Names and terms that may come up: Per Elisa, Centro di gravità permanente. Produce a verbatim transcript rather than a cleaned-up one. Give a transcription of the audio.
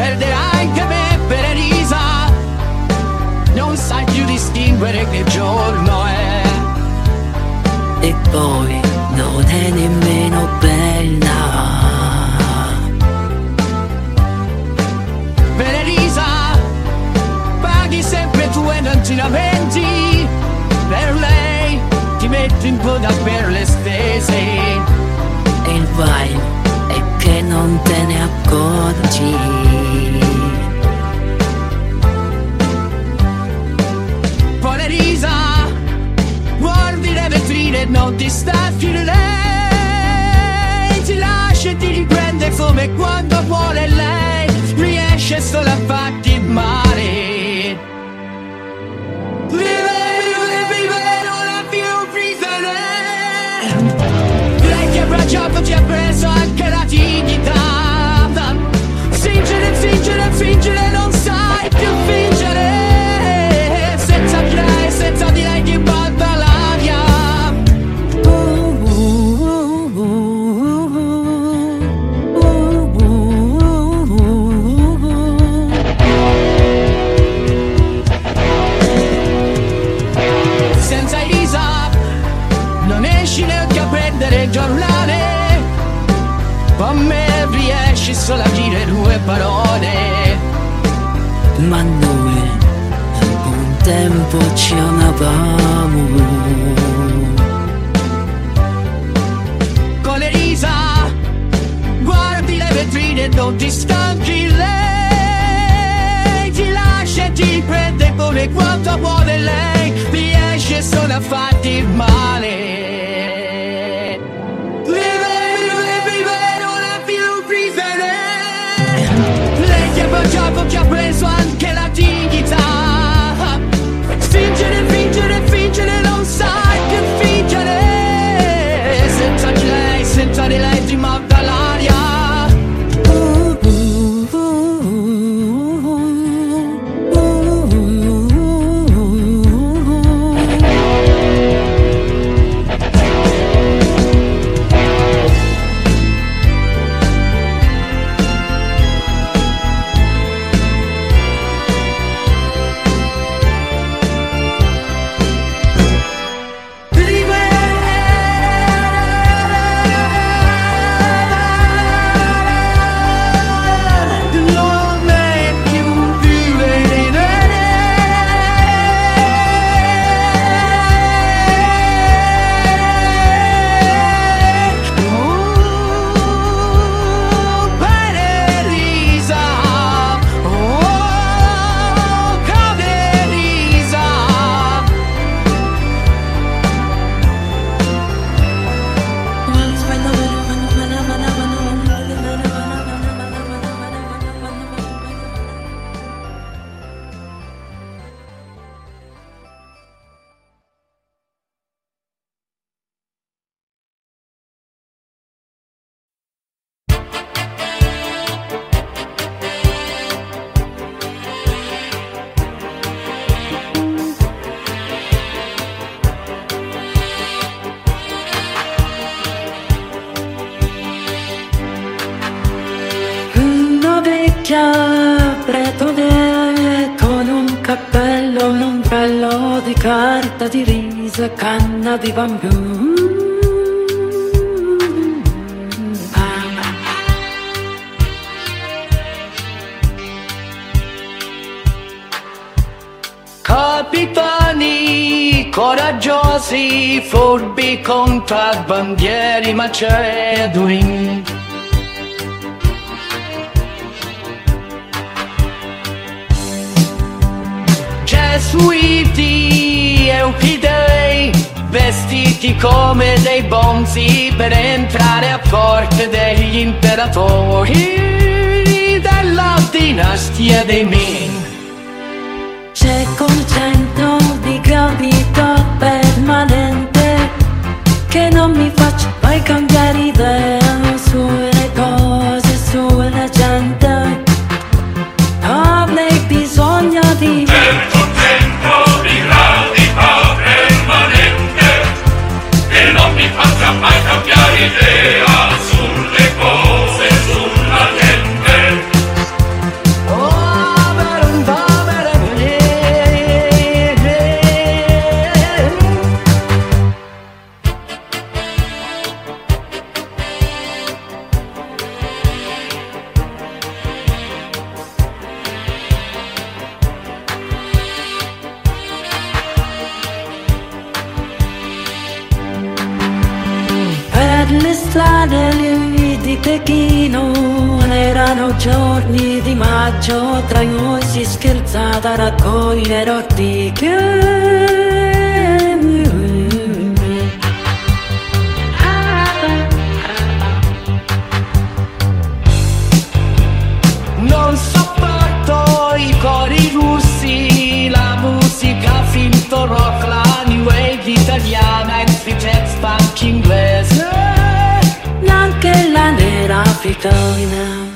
perderai anche me, Per Elisa. Non sai più distinguere che giorno è. E poi non è nemmeno bella, Per Elisa. Paghi sempre tu e non ti lamenti. Per lei ti metti in coda per le spese. E il guaio è che non te ne accorgi. Per Elisa, guardi le vetrine e non ti stacchi da lei. Ti lascia e ti riprende come quando vuole lei. Riesce solo a farti male. Ti ha preso anche la dignità. Fingere, fingere, fingere, non sai più fingere. Senza di lei, senza di lei ti porta l'aria. Senza Elisa non esci neanche a prendere il giornale. A me riesci solo a dire due parole. Ma noi dopo un tempo ci amavamo. Con Elisa guardi le vetrine e non ti stanchi. Lei ti lascia e ti prende come quanto vuole lei. Riesce solo a farti male. Dopo che ha preso anche la dignità. Fingere, fingere, fingere, non sai che fingere. Senza di lei, senza di lei ti manca l'aria. Carta di riso, canna di bambù. Ah. Capitani coraggiosi, furbi contrabbandieri macedoni. Gesuiti Euclidei, vestiti come dei bonzi per entrare a corte degli imperatori della dinastia dei Ming. C'è un centro di gravità permanente che non mi faccia mai cambiare idea sulle cose, sulla gente. Avrei bisogno di mai cambiare idea sulle cose, sulla gente. nelle strade li vidi Pechino, erano giorni di maggio, tra noi si scherzava a raccogliere ortiche. Non sopporto i cori russi, la musica finto rock, la new wave italiana, entry jazz, punk inglese, anche la nera africana.